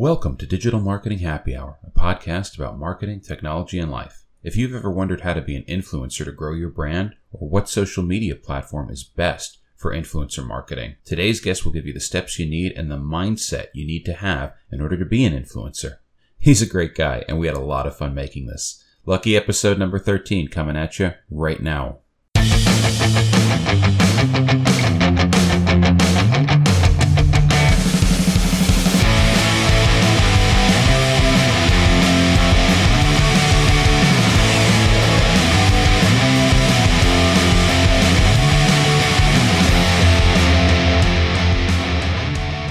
Welcome to Digital Marketing Happy Hour, a podcast about marketing, technology, and life. If you've ever wondered how to be an influencer to grow your brand, or what social media platform is best for influencer marketing, today's guest will give you the steps you need and the mindset you need to have in order to be an influencer. He's a great guy, and we had a lot of fun making this. Lucky episode number 13 coming at you right now.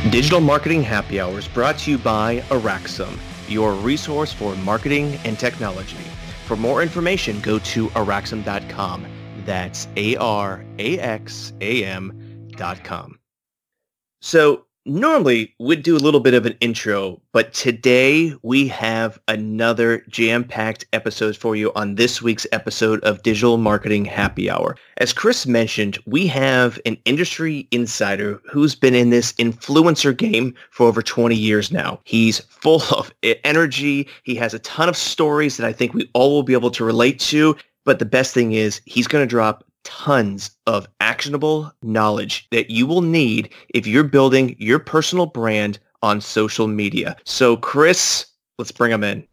Digital Marketing Happy Hour is brought to you by Araxum, your resource for marketing and technology. For more information, go to araxum.com. That's ARAXAM.com. So normally we'd do a little bit of an intro, but today we have another jam-packed episode for you on this week's episode of Digital Marketing Happy Hour. As Chris mentioned, we have an industry insider who's been in this influencer game for over 20 years now. He's full of energy. He has a ton of stories that I think we all will be able to relate to. But the best thing is he's going to drop tons of actionable knowledge that you will need if you're building your personal brand on social media. So Chris, let's bring him in.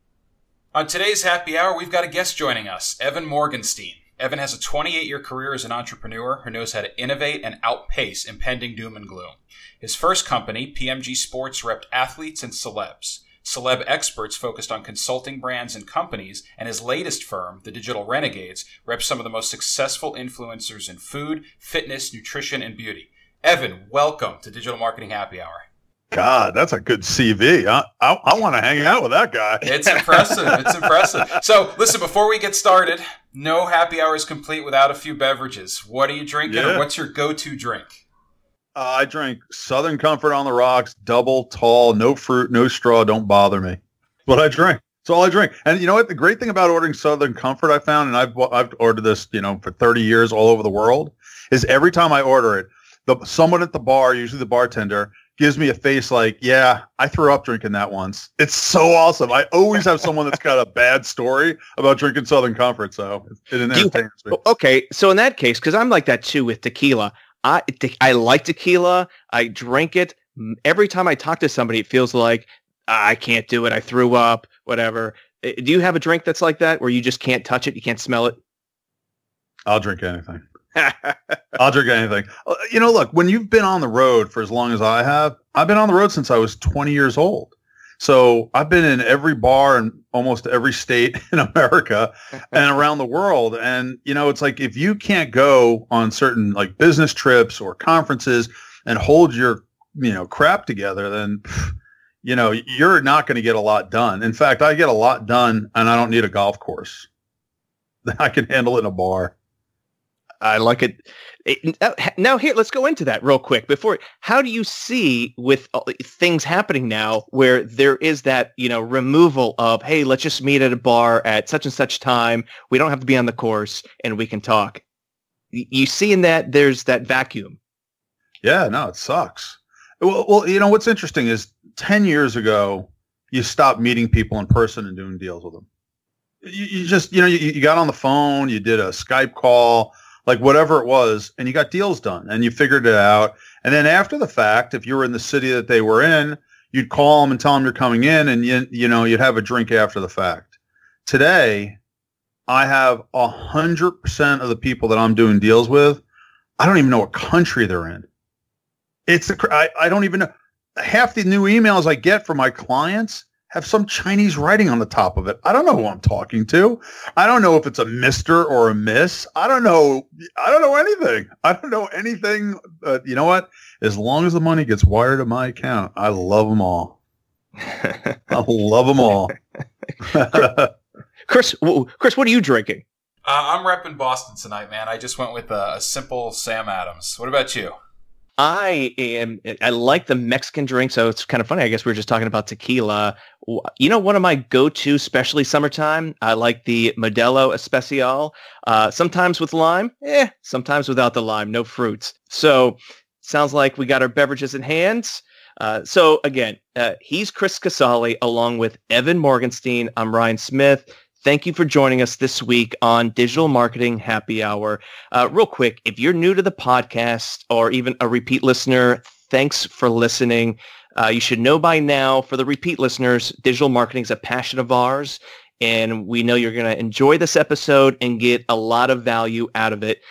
On today's happy hour, we've got a guest joining us, Evan Morgenstein. Evan has a 28-year career as an entrepreneur who knows how to innovate and outpace impending doom and gloom. His first company, PMG Sports, repped athletes and celebs. CelebExperts focused on consulting brands and companies, and his latest firm, the Digital Renegades, reps some of the most successful influencers in food, fitness, nutrition, and beauty. Evan, welcome to Digital Marketing Happy Hour. God, that's a good CV. I want to hang out with that guy. It's impressive. It's impressive. So, listen, before we get started, no happy hour is complete without a few beverages. What are you drinking, or what's your go-to drink? I drink Southern Comfort on the rocks, double tall, no fruit, no straw, don't bother me. But I drink. It's all I drink. And you know what? The great thing about ordering Southern Comfort I found, and I've ordered this, for 30 years all over the world, is every time I order it, someone at the bar, usually the bartender, gives me a face like, yeah, I threw up drinking that once. It's so awesome. I always have someone that's got a bad story about drinking Southern Comfort, so it entertains me. Okay, so in that case, because I'm like that too with tequila, I like tequila. I drink it. Every time I talk to somebody, it feels like I can't do it. I threw up, whatever. Do you have a drink that's like that where you just can't touch it? You can't smell it? I'll drink anything. I'll drink anything. Look, when you've been on the road for as long as I have, I've been on the road since I was 20 years old. So I've been in every bar in almost every state in America and around the world. And, it's like if you can't go on certain like business trips or conferences and hold your, crap together, then, you're not going to get a lot done. In fact, I get a lot done and I don't need a golf course. I can handle it in a bar. I like it. Now here, let's go into that real quick. Before, how do you see with things happening now where there is that, removal of, hey, let's just meet at a bar at such and such time. We don't have to be on the course and we can talk. You see in that there's that vacuum. Yeah, no, it sucks. Well, what's interesting is 10 years ago, you stopped meeting people in person and doing deals with them. You just, you got on the phone, you did a Skype call, like whatever it was, and you got deals done and you figured it out. And then after the fact, if you were in the city that they were in, you'd call them and tell them you're coming in and you'd have a drink after the fact. Today, I have 100% of the people that I'm doing deals with. I don't even know what country they're in. I don't even know. Half the new emails I get from my clients have some Chinese writing on the top of it. I don't know who I'm talking to. I don't know if it's a Mr. or a Miss. I don't know anything. But you know what? As long as the money gets wired to my account, I love them all. I love them all. Chris, what are you drinking? I'm repping Boston tonight, man. I just went with a simple Sam Adams. What about you? I like the Mexican drink, so it's kind of funny. I guess we were just talking about tequila. One of my go-to, especially summertime, I like the Modelo Especial, sometimes with lime, sometimes without the lime, no fruits. So Sounds like we got our beverages in hand. So again, he's Chris Casale along with Evan Morgenstein. I'm Ryan Smith. Thank you for joining us this week on Digital Marketing Happy Hour. Real quick, if you're new to the podcast or even a repeat listener, thanks for listening. You should know by now, for the repeat listeners, digital marketing is a passion of ours, and we know you're going to enjoy this episode and get a lot of value out of it.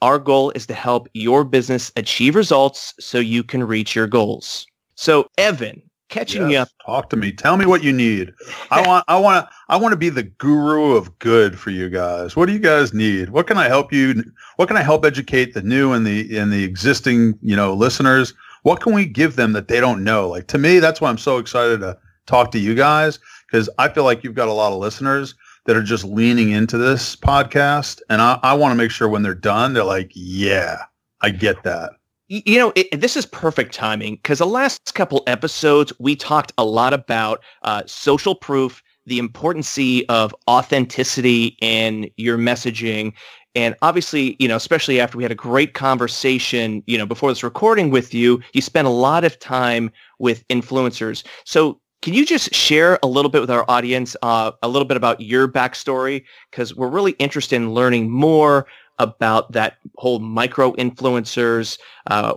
Our goal is to help your business achieve results so you can reach your goals. So, Evan, catching you up. Talk to me. Tell me what you need. I want to be the guru of good for you guys. What do you guys need? What can I help you? What can I help educate the new and the existing, listeners? What can we give them that they don't know? Like, to me, that's why I'm so excited to talk to you guys, because I feel like you've got a lot of listeners that are just leaning into this podcast. And I want to make sure when they're done, they're like, yeah, I get that. You know, this is perfect timing, because the last couple episodes, we talked a lot about social proof, the importance of authenticity in your messaging. And obviously, especially after we had a great conversation, before this recording with you, you spent a lot of time with influencers. So can you just share a little bit with our audience, a little bit about your backstory? Because we're really interested in learning more about that whole micro-influencers.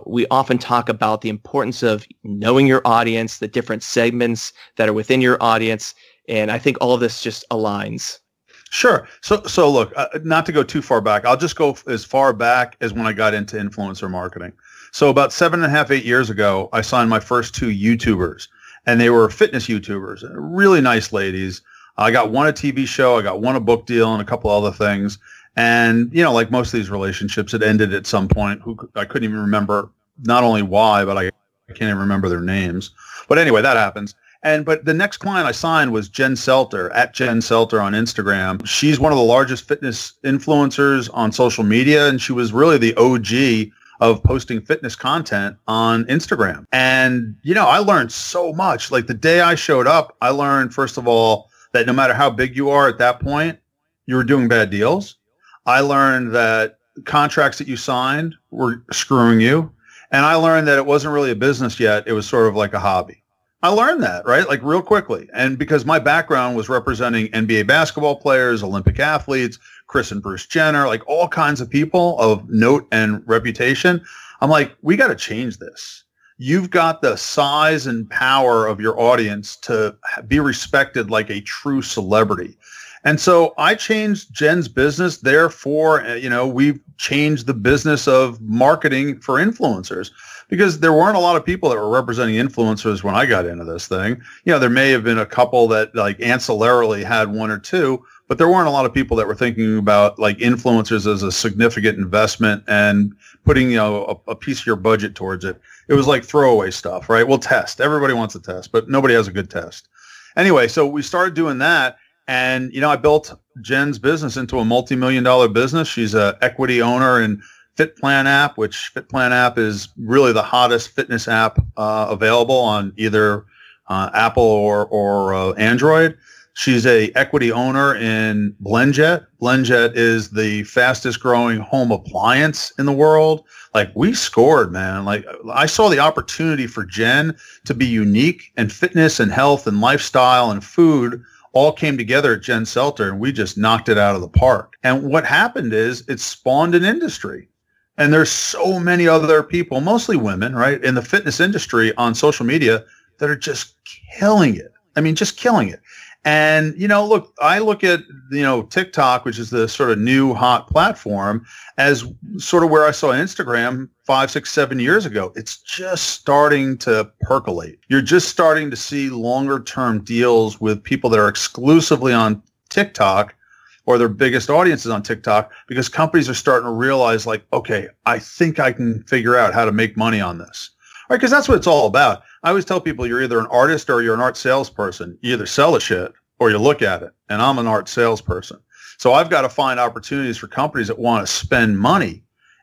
We often talk about the importance of knowing your audience, the different segments that are within your audience. And I think all of this just aligns. Sure. So look, not to go too far back, I'll just go as far back as when I got into influencer marketing. So about 7.5, 8 years ago, I signed my first two YouTubers, and they were fitness YouTubers, really nice ladies. I got one a TV show, I got one a book deal, and a couple other things. And, like most of these relationships, it ended at some point. I couldn't even remember not only why, but I can't even remember their names. But anyway, that happens. But the next client I signed was Jen Selter, at Jen Selter on Instagram. She's one of the largest fitness influencers on social media, and she was really the OG of posting fitness content on Instagram. And, I learned so much. Like, the day I showed up, I learned, first of all, that no matter how big you are at that point, you were doing bad deals. I learned that contracts that you signed were screwing you. And I learned that it wasn't really a business yet. It was sort of like a hobby. I learned that, right? Like, real quickly. And because my background was representing NBA basketball players, Olympic athletes, Chris and Bruce Jenner, like all kinds of people of note and reputation, I'm like, we got to change this. You've got the size and power of your audience to be respected like a true celebrity. And so I changed Jen's business. Therefore, we've changed the business of marketing for influencers, because there weren't a lot of people that were representing influencers when I got into this thing. There may have been a couple that like ancillarily had one or two, but there weren't a lot of people that were thinking about like influencers as a significant investment and putting, a piece of your budget towards it. It was like throwaway stuff, right? We'll test. Everybody wants a test, but nobody has a good test. Anyway, so we started doing that. And, I built Jen's business into a multi-million-dollar business. She's an equity owner in FitPlan App, which FitPlan App is really the hottest fitness app available on either Apple or Android. She's an equity owner in BlendJet. BlendJet is the fastest growing home appliance in the world. Like, we scored, man. Like, I saw the opportunity for Jen to be unique, and fitness and health and lifestyle and food all came together at Jen Selter, and we just knocked it out of the park. And what happened is it spawned an industry. And there's so many other people, mostly women, right, in the fitness industry on social media that are just killing it. I mean, just killing it. And, look, I look at, TikTok, which is the sort of new hot platform, as sort of where I saw Instagram 5, 6, 7 years ago. It's just starting to percolate. You're just starting to see longer term deals with people that are exclusively on TikTok, or their biggest audiences on TikTok, because companies are starting to realize, like, okay, I think I can figure out how to make money on this. All right, because that's what it's all about. I always tell people, you're either an artist or you're an art salesperson. You either sell the shit or you look at it. And I'm an art salesperson. So I've got to find opportunities for companies that want to spend money.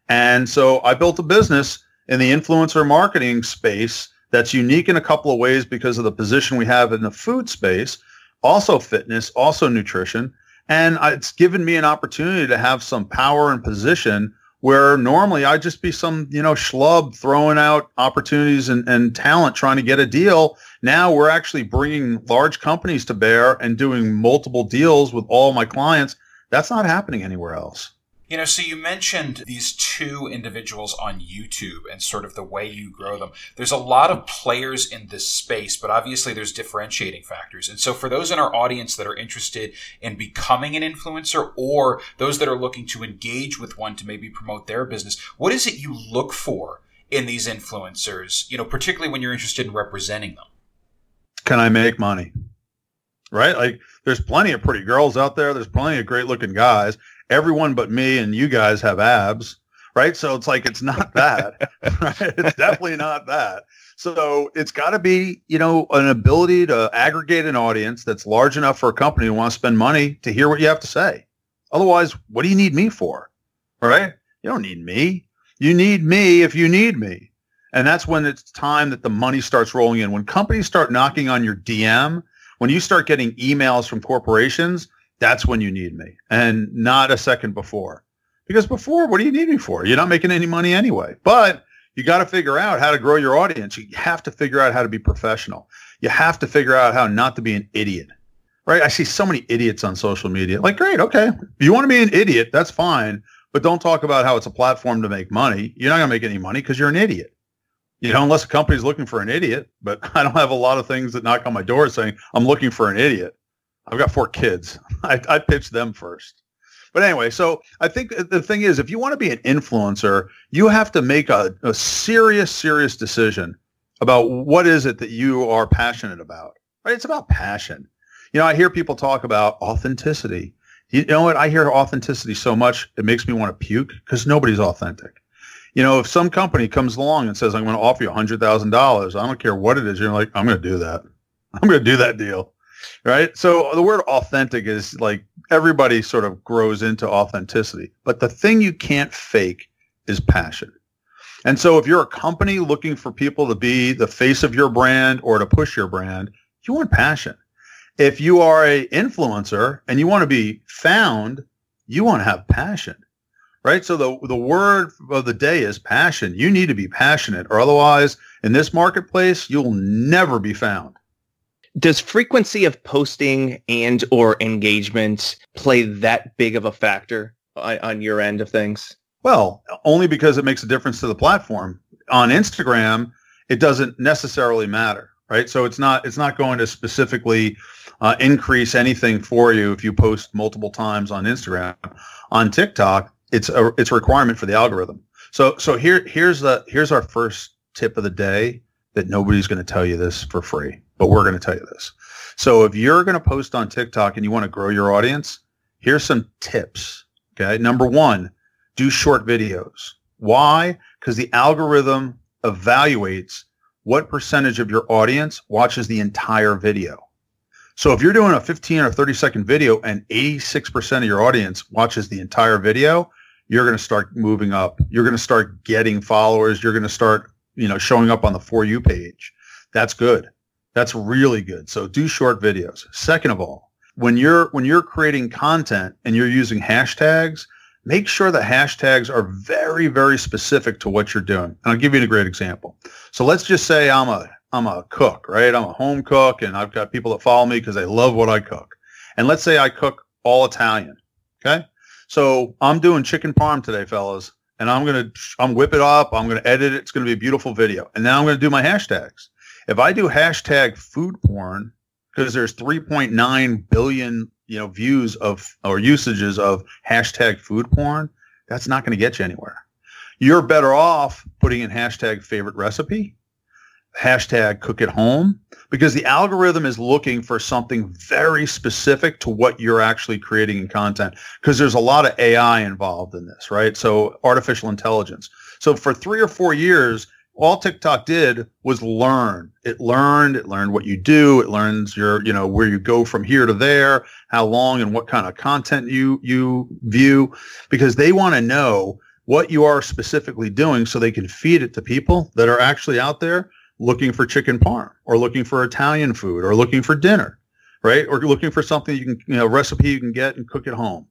And so I built a business in the influencer marketing space that's unique in a couple of ways because of the position we have in the food space, also fitness, also nutrition. And it's given me an opportunity to have some power and position where normally I'd just be some, you know, schlub throwing out opportunities and talent trying to get a deal. Now we're actually bringing large companies to bear and doing multiple deals with all my clients. That's not happening anywhere else. You know, so you mentioned these two individuals on YouTube and sort of the way you grow them. There's a lot of players in this space, but obviously there's differentiating factors. And so for those in our audience that are interested in becoming an influencer or those that are looking to engage with one to maybe promote their business, what is it you look for in these influencers, you know, particularly when you're interested in representing them? Can I make money? Right? Like, there's plenty of pretty girls out there. There's plenty of great looking guys. Everyone but me and you guys have abs, right? So it's like, it's not that, right? It's definitely not that. So it's got to be, you know, an ability to aggregate an audience that's large enough for a company to want to spend money to hear what you have to say. Otherwise, what do you need me for? Right? You don't need me. You need me if you need me. And that's when it's time that the money starts rolling in. When companies start knocking on your DM, when you start getting emails from corporations, that's when you need me, and not a second before. Because before, what do you need me for? You're not making any money anyway. But you got to figure out how to grow your audience. You have to figure out how to be professional. You have to figure out how not to be an idiot, right? I see so many idiots on social media. Like, great, okay. If you want to be an idiot, that's fine. But don't talk about how it's a platform to make money. You're not going to make any money because you're an idiot. You know, unless a company's looking for an idiot. But I don't have a lot of things that knock on my door saying, I'm looking for an idiot. I've got 4 kids. I pitched them first. But anyway, so I think the thing is, if you want to be an influencer, you have to make a serious, serious decision about what is it that you are passionate about, right? It's about passion. You know, I hear people talk about authenticity. You know what? I hear authenticity so much, it makes me want to puke because nobody's authentic. You know, if some company comes along and says, I'm going to offer you $100,000, I don't care what it is. You're like, I'm going to do that. I'm going to do that deal. Right. So the word authentic is like everybody sort of grows into authenticity. But the thing you can't fake is passion. And so if you're a company looking for people to be the face of your brand or to push your brand, you want passion. If you are an influencer and you want to be found, you want to have passion. Right. So the word of the day is passion. You need to be passionate, or otherwise in this marketplace, you'll never be found. Does frequency of posting and or engagement play that big of a factor on your end of things? Well, only because it makes a difference to the platform. On Instagram, it doesn't necessarily matter, right? So it's not going to specifically increase anything for you if you post multiple times on Instagram. On TikTok, it's a requirement for the algorithm. So here's our first tip of the day that nobody's going to tell you this for free. But we're going to tell you this. So if you're going to post on TikTok and you want to grow your audience, here's some tips. Okay. Number 1, do short videos. Why? Because the algorithm evaluates what percentage of your audience watches the entire video. So if you're doing a 15 or 30-second video and 86% of your audience watches the entire video, you're going to start moving up. You're going to start getting followers. You're going to start, you know, showing up on the For You page. That's good. That's really good. So do short videos. Second of all, when you're creating content and you're using hashtags, make sure the hashtags are very, very specific to what you're doing. And I'll give you a great example. So let's just say I'm a cook, right? I'm a home cook and I've got people that follow me because they love what I cook. And let's say I cook all Italian. Okay. So I'm doing chicken parm today, fellas, and I'm going to whip it up. I'm going to edit it. It's going to be a beautiful video. And then I'm going to do my hashtags. If I do hashtag food porn, because there's 3.9 billion, you know, views of or usages of hashtag food porn, that's not going to get you anywhere. You're better off putting in hashtag favorite recipe, hashtag cook at home, because the algorithm is looking for something very specific to what you're actually creating in content, because there's a lot of AI involved in this, right? So artificial intelligence. So for 3 or 4 years, all TikTok did was learn. It learned what you do. It learns your, you know, where you go from here to there, how long and what kind of content you view, because they want to know what you are specifically doing so they can feed it to people that are actually out there looking for chicken parm or looking for Italian food or looking for dinner, right? Or looking for something you can, you know, recipe you can get and cook at home.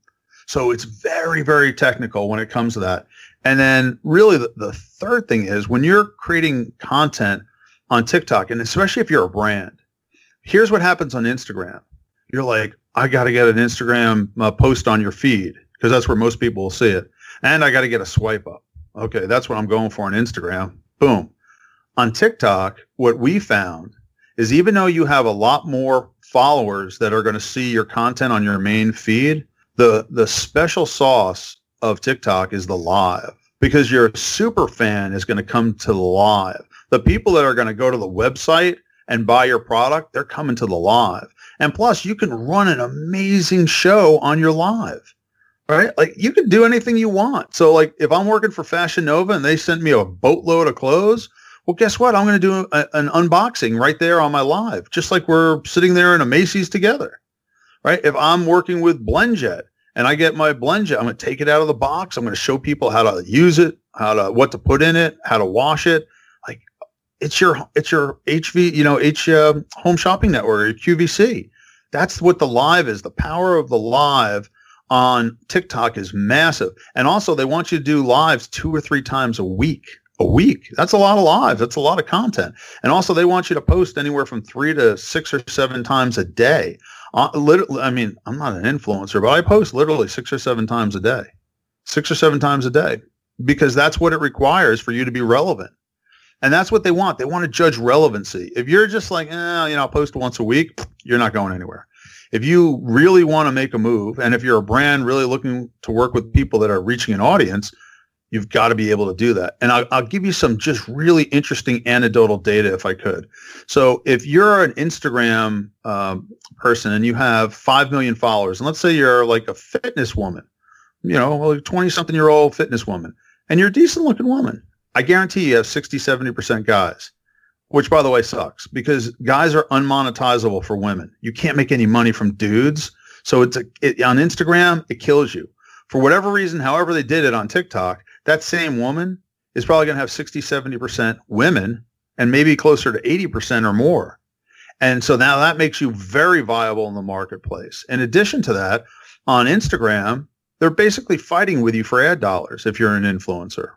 So it's very, very technical when it comes to that. And then really the third thing is when you're creating content on TikTok, and especially if you're a brand, here's what happens on Instagram. You're like, I got to get an Instagram post on your feed because that's where most people will see it. And I got to get a swipe up. Okay, that's what I'm going for on Instagram. Boom. On TikTok, what we found is even though you have a lot more followers that are going to see your content on your main feed, the special sauce of TikTok is the live, because your super fan is going to come to the live. The people that are going to go to the website and buy your product, they're coming to the live. And plus, you can run an amazing show on your live, right? Like, you can do anything you want. So, like, if I'm working for Fashion Nova and they send me a boatload of clothes, well, guess what? I'm going to do an unboxing right there on my live, just like we're sitting there in a Macy's together, right? If I'm working with BlendJet and I get my BlendJet, I'm going to take it out of the box. I'm going to show people how to use it, what to put in it, how to wash it. Like, it's your HV, home shopping network, or QVC. That's what the live is. The power of the live on TikTok is massive. And also, they want you to do lives 2 or 3 times a week. That's a lot of lives. That's a lot of content. And also, they want you to post anywhere from 3 to 6 or 7 times a day. Literally, I mean, I'm not an influencer, but I post literally 6 or 7 times a day, 6 or 7 times a day, because that's what it requires for you to be relevant. And that's what they want. They want to judge relevancy. If you're just like, I'll post once a week, you're not going anywhere. If you really want to make a move, and if you're a brand really looking to work with people that are reaching an audience, you've got to be able to do that. And I'll give you some just really interesting anecdotal data if I could. So if you're an Instagram person and you have 5 million followers, and let's say you're like a fitness woman, a 20-something-year-old fitness woman, and you're a decent-looking woman, I guarantee you have 60, 70% guys, which, by the way, sucks because guys are unmonetizable for women. You can't make any money from dudes. So on Instagram, it kills you. For whatever reason, however they did it on TikTok, that same woman is probably going to have 60, 70% women and maybe closer to 80% or more. And so now that makes you very viable in the marketplace. In addition to that, on Instagram, they're basically fighting with you for ad dollars if you're an influencer.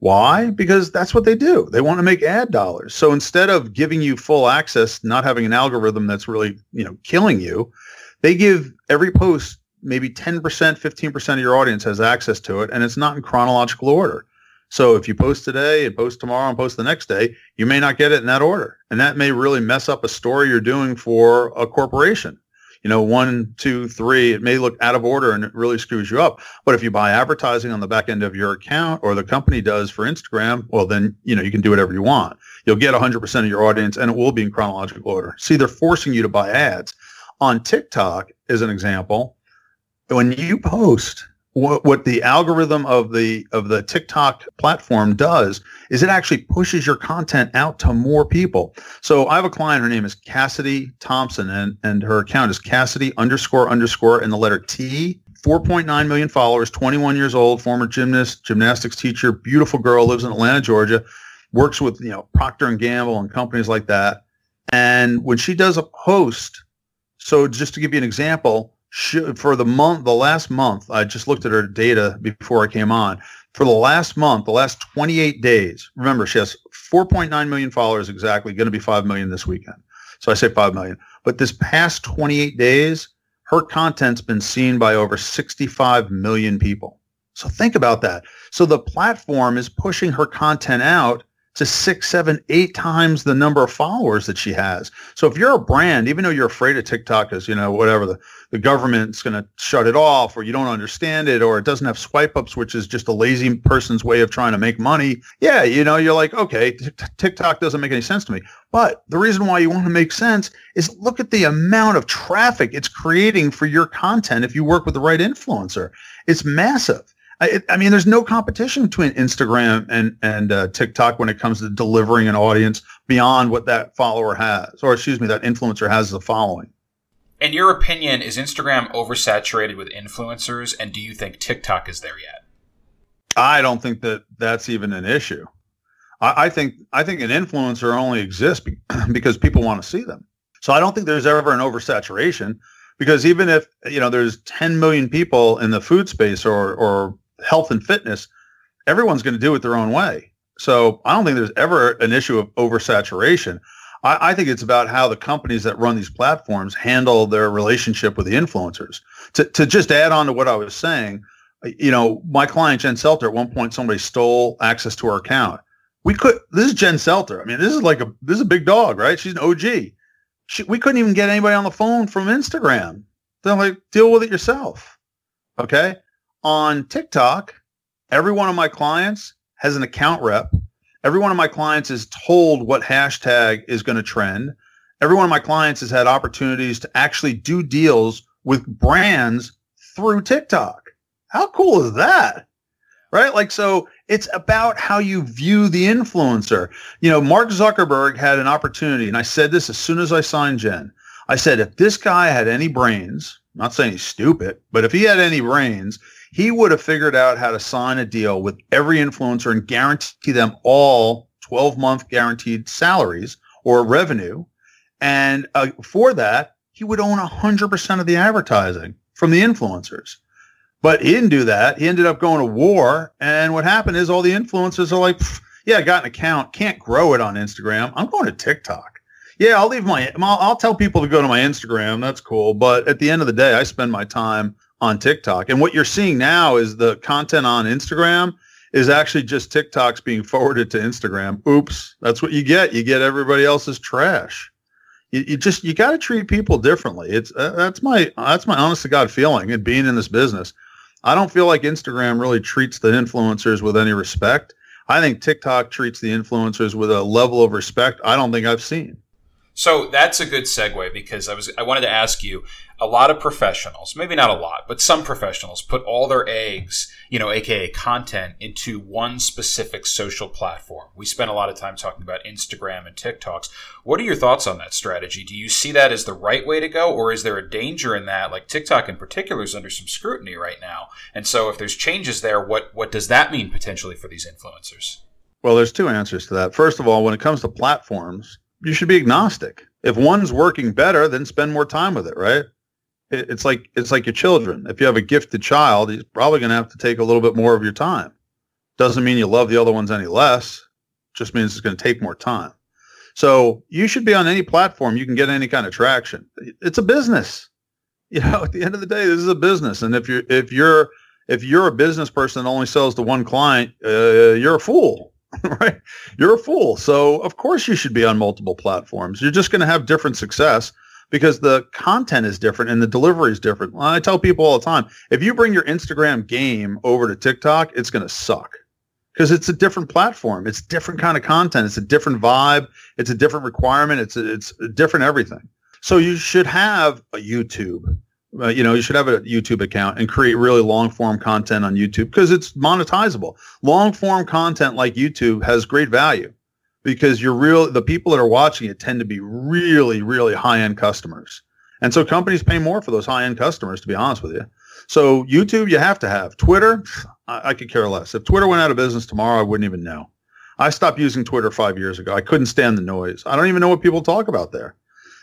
Why? Because that's what they do. They want to make ad dollars. So instead of giving you full access, not having an algorithm that's really, killing you, they give every post maybe 10%, 15% of your audience has access to it, and it's not in chronological order. So if you post today and post tomorrow and post the next day, you may not get it in that order. And that may really mess up a story you're doing for a corporation. 1, 2, 3, it may look out of order and it really screws you up. But if you buy advertising on the back end of your account, or the company does for Instagram, well, then, you can do whatever you want. You'll get 100% of your audience and it will be in chronological order. See, they're forcing you to buy ads. On TikTok, as an example, when you post, what the algorithm of the TikTok platform does is it actually pushes your content out to more people. So I have a client, her name is Cassidy Thompson, and her account is Cassidy__, and the letter T, 4.9 million followers, 21 years old, former gymnast, gymnastics teacher, beautiful girl, lives in Atlanta, Georgia, works with, Procter & Gamble and companies like that. And when she does a post, so just to give you an example, for the last month, I just looked at her data before I came on. For the last month, the last 28 days, remember, she has 4.9 million followers exactly, going to be 5 million this weekend. So I say 5 million. But this past 28 days, her content's been seen by over 65 million people. So think about that. So the platform is pushing her content out to 6, 7, 8 times the number of followers that she has. So if you're a brand, even though you're afraid of TikTok because, whatever, the government's going to shut it off, or you don't understand it, or it doesn't have swipe ups, which is just a lazy person's way of trying to make money. Yeah, you're like, okay, TikTok doesn't make any sense to me. But the reason why you want to make sense is look at the amount of traffic it's creating for your content if you work with the right influencer. It's massive. I mean, there's no competition between Instagram and TikTok when it comes to delivering an audience beyond what that follower has, or that influencer has as a following. In your opinion, is Instagram oversaturated with influencers, and do you think TikTok is there yet? I don't think that's even an issue. I think an influencer only exists because people want to see them. So I don't think there's ever an oversaturation. Because even if, you know, there's 10 million people in the food space or health and fitness, everyone's going to do it their own way. So I don't think there's ever an issue of oversaturation. I think it's about how the companies that run these platforms handle their relationship with the influencers. To just add on to what I was saying, you know, my client, Jen Selter, at one point, somebody stole access to her account. This is Jen Selter. I mean, this is a big dog, right? She's an OG. We couldn't even get anybody on the phone from Instagram. They're like, deal with it yourself. Okay. On TikTok, every one of my clients has an account rep. Every one of my clients is told what hashtag is going to trend. Every one of my clients has had opportunities to actually do deals with brands through TikTok. How cool is that? Right? Like, so it's about how you view the influencer. You know, Mark Zuckerberg had an opportunity, and I said this as soon as I signed Jen. I said, if this guy had any brains, I'm not saying he's stupid, but if he had any brains, he would have figured out how to sign a deal with every influencer and guarantee them all 12-month guaranteed salaries or revenue. And for that, he would own 100% of the advertising from the influencers. But he didn't do that. He ended up going to war. And what happened is all the influencers are like, yeah, I got an account. Can't grow it on Instagram. I'm going to TikTok. Yeah, I'll tell people to go to my Instagram. That's cool. But at the end of the day, I spend my time on TikTok. And what you're seeing now is the content on Instagram is actually just TikToks being forwarded to Instagram. Oops. That's what you get. You get everybody else's trash. You got to treat people differently. It's that's my honest to God feeling and being in this business. I don't feel like Instagram really treats the influencers with any respect. I think TikTok treats the influencers with a level of respect I don't think I've seen. So that's a good segue, because I wanted to ask you, a lot of professionals, maybe not a lot, but some professionals put all their eggs, you know, aka content, into one specific social platform. We spent a lot of time talking about Instagram and TikToks. What are your thoughts on that strategy? Do you see that as the right way to go, or is there a danger in that? Like, TikTok in particular is under some scrutiny right now. And so if there's changes there, what does that mean potentially for these influencers? Well, there's two answers to that. First of all, when it comes to platforms, you should be agnostic. If one's working better, then spend more time with it, right? It's like your children. If you have a gifted child, he's probably going to have to take a little bit more of your time. Doesn't mean you love the other ones any less. Just means it's going to take more time. So you should be on any platform you can get any kind of traction. It's a business. You know, at the end of the day, this is a business. And if you're a business person that only sells to one client, you're a fool, right? You're a fool. So of course you should be on multiple platforms. You're just going to have different success, because the content is different and the delivery is different. I tell people all the time, if you bring your Instagram game over to TikTok, it's going to suck, because it's a different platform. It's different kind of content. It's a different vibe. It's a different requirement. It's a different everything. So you should have a YouTube. You should have a YouTube account and create really long-form content on YouTube, because it's monetizable. Long-form content like YouTube has great value, because the people that are watching it tend to be really, really high-end customers. And so companies pay more for those high-end customers, to be honest with you. So YouTube, you have to have. Twitter, I could care less. If Twitter went out of business tomorrow, I wouldn't even know. I stopped using Twitter 5 years ago. I couldn't stand the noise. I don't even know what people talk about there.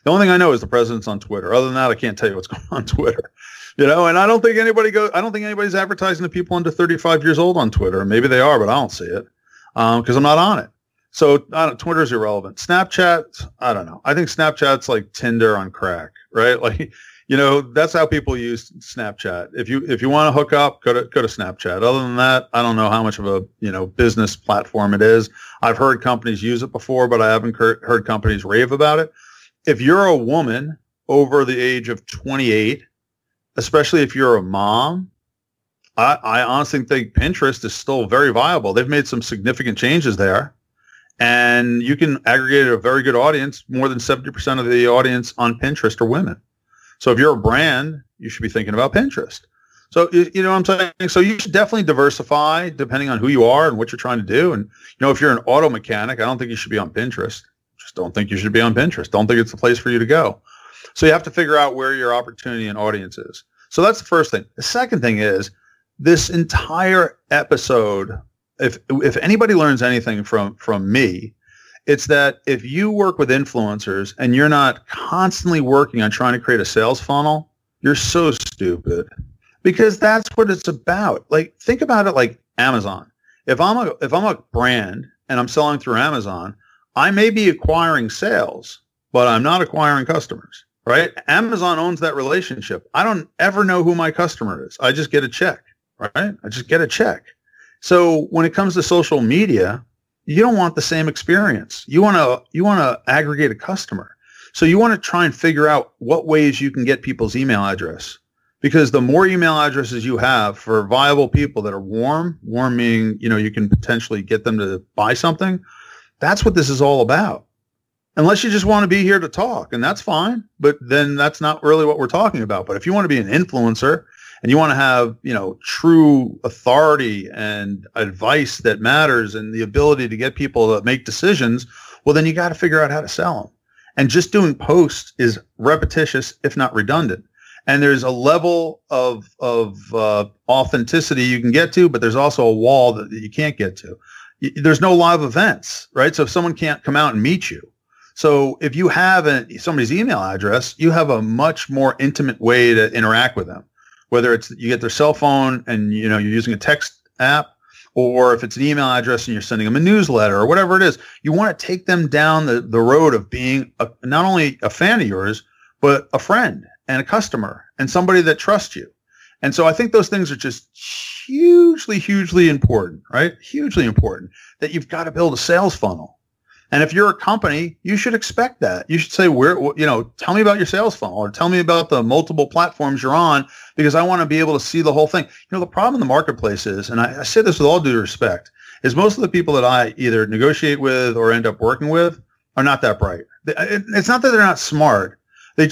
The only thing I know is the president's on Twitter. Other than that, I can't tell you what's going on Twitter. You know, and I don't think anybody's advertising to people under 35 years old on Twitter. Maybe they are, but I don't see it, because I'm not on it. So Twitter's irrelevant. Snapchat, I don't know. I think Snapchat's like Tinder on crack, right? Like, you know, that's how people use Snapchat. If you want to hook up, go to Snapchat. Other than that, I don't know how much of a, you know, business platform it is. I've heard companies use it before, but I haven't heard companies rave about it. If you're a woman over the age of 28, especially if you're a mom, I honestly think Pinterest is still very viable. They've made some significant changes there. And you can aggregate a very good audience. More than 70% of the audience on Pinterest are women. So if you're a brand, you should be thinking about Pinterest. So, you know what I'm saying? So you should definitely diversify depending on who you are and what you're trying to do. And, you know, if you're an auto mechanic, I don't think you should be on Pinterest. Just don't think you should be on Pinterest. Don't think it's the place for you to go. So you have to figure out where your opportunity and audience is. So that's the first thing. The second thing is, this entire episode, if anybody learns anything from me, it's that if you work with influencers and you're not constantly working on trying to create a sales funnel, You're so stupid. Because that's what it's about. Like, think about it like Amazon. If I'm a brand and I'm selling through Amazon, I may be acquiring sales, but I'm not acquiring customers, right? Amazon owns that relationship. I don't ever know who my customer is. I just get a check, right? I just get a check. So when it comes to social media, you don't want the same experience. You want to aggregate a customer. So you want to try and figure out what ways you can get people's email address, because the more email addresses you have for viable people that are warm meaning, you know, you can potentially get them to buy something. That's what this is all about. Unless you just want to be here to talk, and that's fine, but then that's not really what we're talking about. But if you want to be an influencer and you want to have, you know, true authority and advice that matters and the ability to get people to make decisions, well, then you got to figure out how to sell them. And just doing posts is repetitious, if not redundant. And there's a level of authenticity you can get to, but there's also a wall that you can't get to. There's no live events, right? So if someone can't come out and meet you. So if you have somebody's email address, you have a much more intimate way to interact with them, whether it's you get their cell phone and, you know, you're using a text app, or if it's an email address and you're sending them a newsletter or whatever it is. You want to take them down the road of being not only a fan of yours, but a friend and a customer and somebody that trusts you. And so I think those things are just hugely, hugely important, right? Hugely important that you've got to build a sales funnel. And if you're a company, you should expect that. You should say, tell me about your sales funnel, or tell me about the multiple platforms you're on, because I want to be able to see the whole thing. You know, the problem in the marketplace is, and I say this with all due respect, is most of the people that I either negotiate with or end up working with are not that bright. It's not that they're not smart. They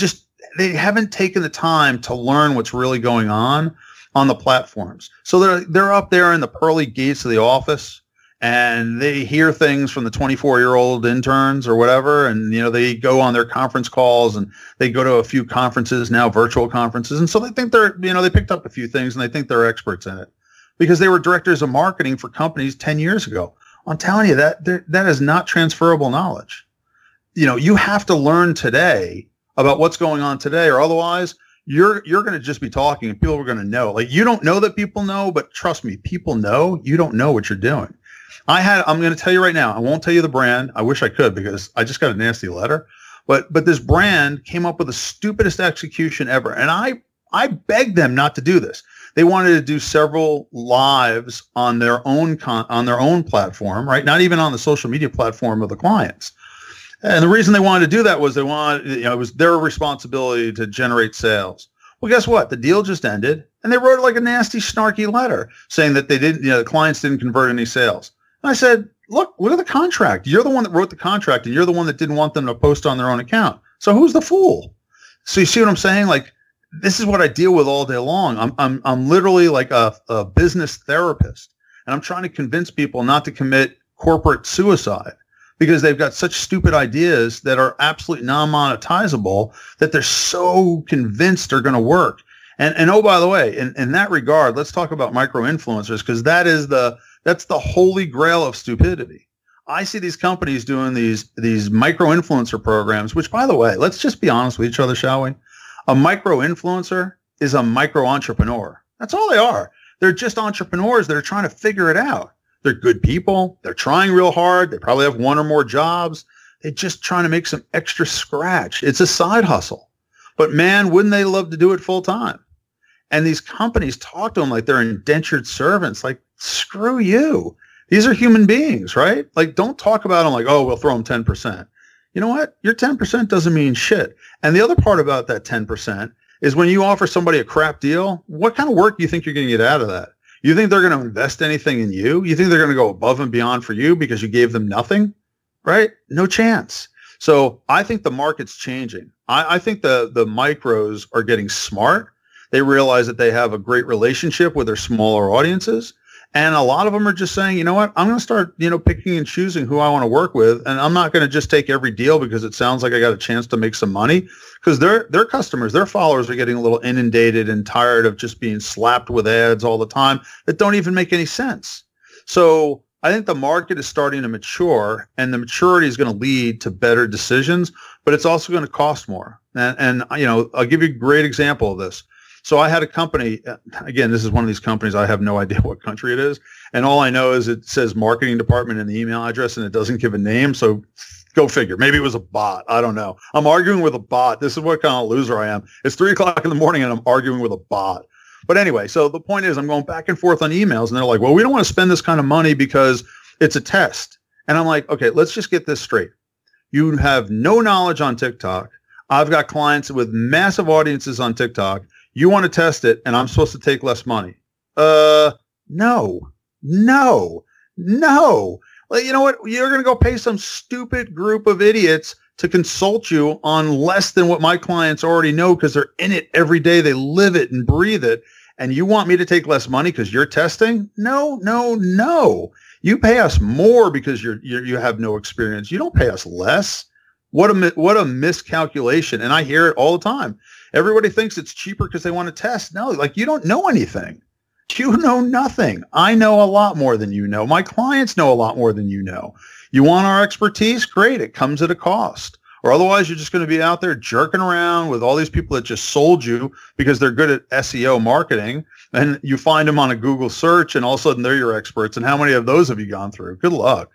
haven't taken the time to learn what's really going on the platforms. So they're up there in the pearly gates of the office, and they hear things from the 24-year-old interns or whatever. And, you know, they go on their conference calls, and they go to a few conferences now, virtual conferences. And so they think they picked up a few things, and they think they're experts in it because they were directors of marketing for companies 10 years ago. I'm telling you that is not transferable knowledge. You know, you have to learn today about what's going on today, or otherwise you're going to just be talking and people are going to know. Like, you don't know that people know, but trust me, people know you don't know what you're doing. I'm going to tell you right now, I won't tell you the brand. I wish I could, because I just got a nasty letter, but this brand came up with the stupidest execution ever. And I begged them not to do this. They wanted to do several lives on their own platform, right? Not even on the social media platform of the clients. And the reason they wanted to do that was it was their responsibility to generate sales. Well, guess what? The deal just ended, and they wrote like a nasty, snarky letter saying that the clients didn't convert any sales. And I said, look at the contract. You're the one that wrote the contract, and you're the one that didn't want them to post on their own account. So who's the fool? So you see what I'm saying? Like, this is what I deal with all day long. I'm literally like a business therapist, and I'm trying to convince people not to commit corporate suicide, because they've got such stupid ideas that are absolutely non-monetizable that they're so convinced are going to work. And oh, by the way, in that regard, let's talk about micro-influencers, because that's the holy grail of stupidity. I see these companies doing these micro-influencer programs, which, by the way, let's just be honest with each other, shall we? A micro-influencer is a micro-entrepreneur. That's all they are. They're just entrepreneurs that are trying to figure it out. They're good people. They're trying real hard. They probably have one or more jobs. They're just trying to make some extra scratch. It's a side hustle. But man, wouldn't they love to do it full time? And these companies talk to them like they're indentured servants. Like, screw you. These are human beings, right? Like, don't talk about them like, oh, we'll throw them 10%. You know what? Your 10% doesn't mean shit. And the other part about that 10% is, when you offer somebody a crap deal, what kind of work do you think you're going to get out of that? You think they're going to invest anything in you? You think they're going to go above and beyond for you because you gave them nothing, right? No chance. So I think the market's changing. I think the micros are getting smart. They realize that they have a great relationship with their smaller audiences. And a lot of them are just saying, you know what? I'm going to start, picking and choosing who I want to work with. And I'm not going to just take every deal because it sounds like I got a chance to make some money, because their customers, their followers are getting a little inundated and tired of just being slapped with ads all the time that don't even make any sense. So I think the market is starting to mature, and the maturity is going to lead to better decisions, but it's also going to cost more. And you know, I'll give you a great example of this. So I had a company, again, this is one of these companies, I have no idea what country it is. And all I know is it says marketing department in the email address and it doesn't give a name. So go figure. Maybe it was a bot. I don't know. I'm arguing with a bot. This is what kind of loser I am. It's 3:00 in the morning and I'm arguing with a bot. But anyway, so the point is I'm going back and forth on emails and they're like, well, we don't want to spend this kind of money because it's a test. And I'm like, okay, let's just get this straight. You have no knowledge on TikTok. I've got clients with massive audiences on TikTok. You want to test it, and I'm supposed to take less money. No. Like, you know what? You're going to go pay some stupid group of idiots to consult you on less than what my clients already know because they're in it every day. They live it and breathe it. And you want me to take less money because you're testing? No. You pay us more because you have no experience. You don't pay us less. What a miscalculation. And I hear it all the time. Everybody thinks it's cheaper because they want to test. No, like you don't know anything. You know nothing. I know a lot more than you know. My clients know a lot more than you know. You want our expertise? Great. It comes at a cost. Or otherwise, you're just going to be out there jerking around with all these people that just sold you because they're good at SEO marketing. And you find them on a Google search, and all of a sudden, they're your experts. And how many of those have you gone through? Good luck.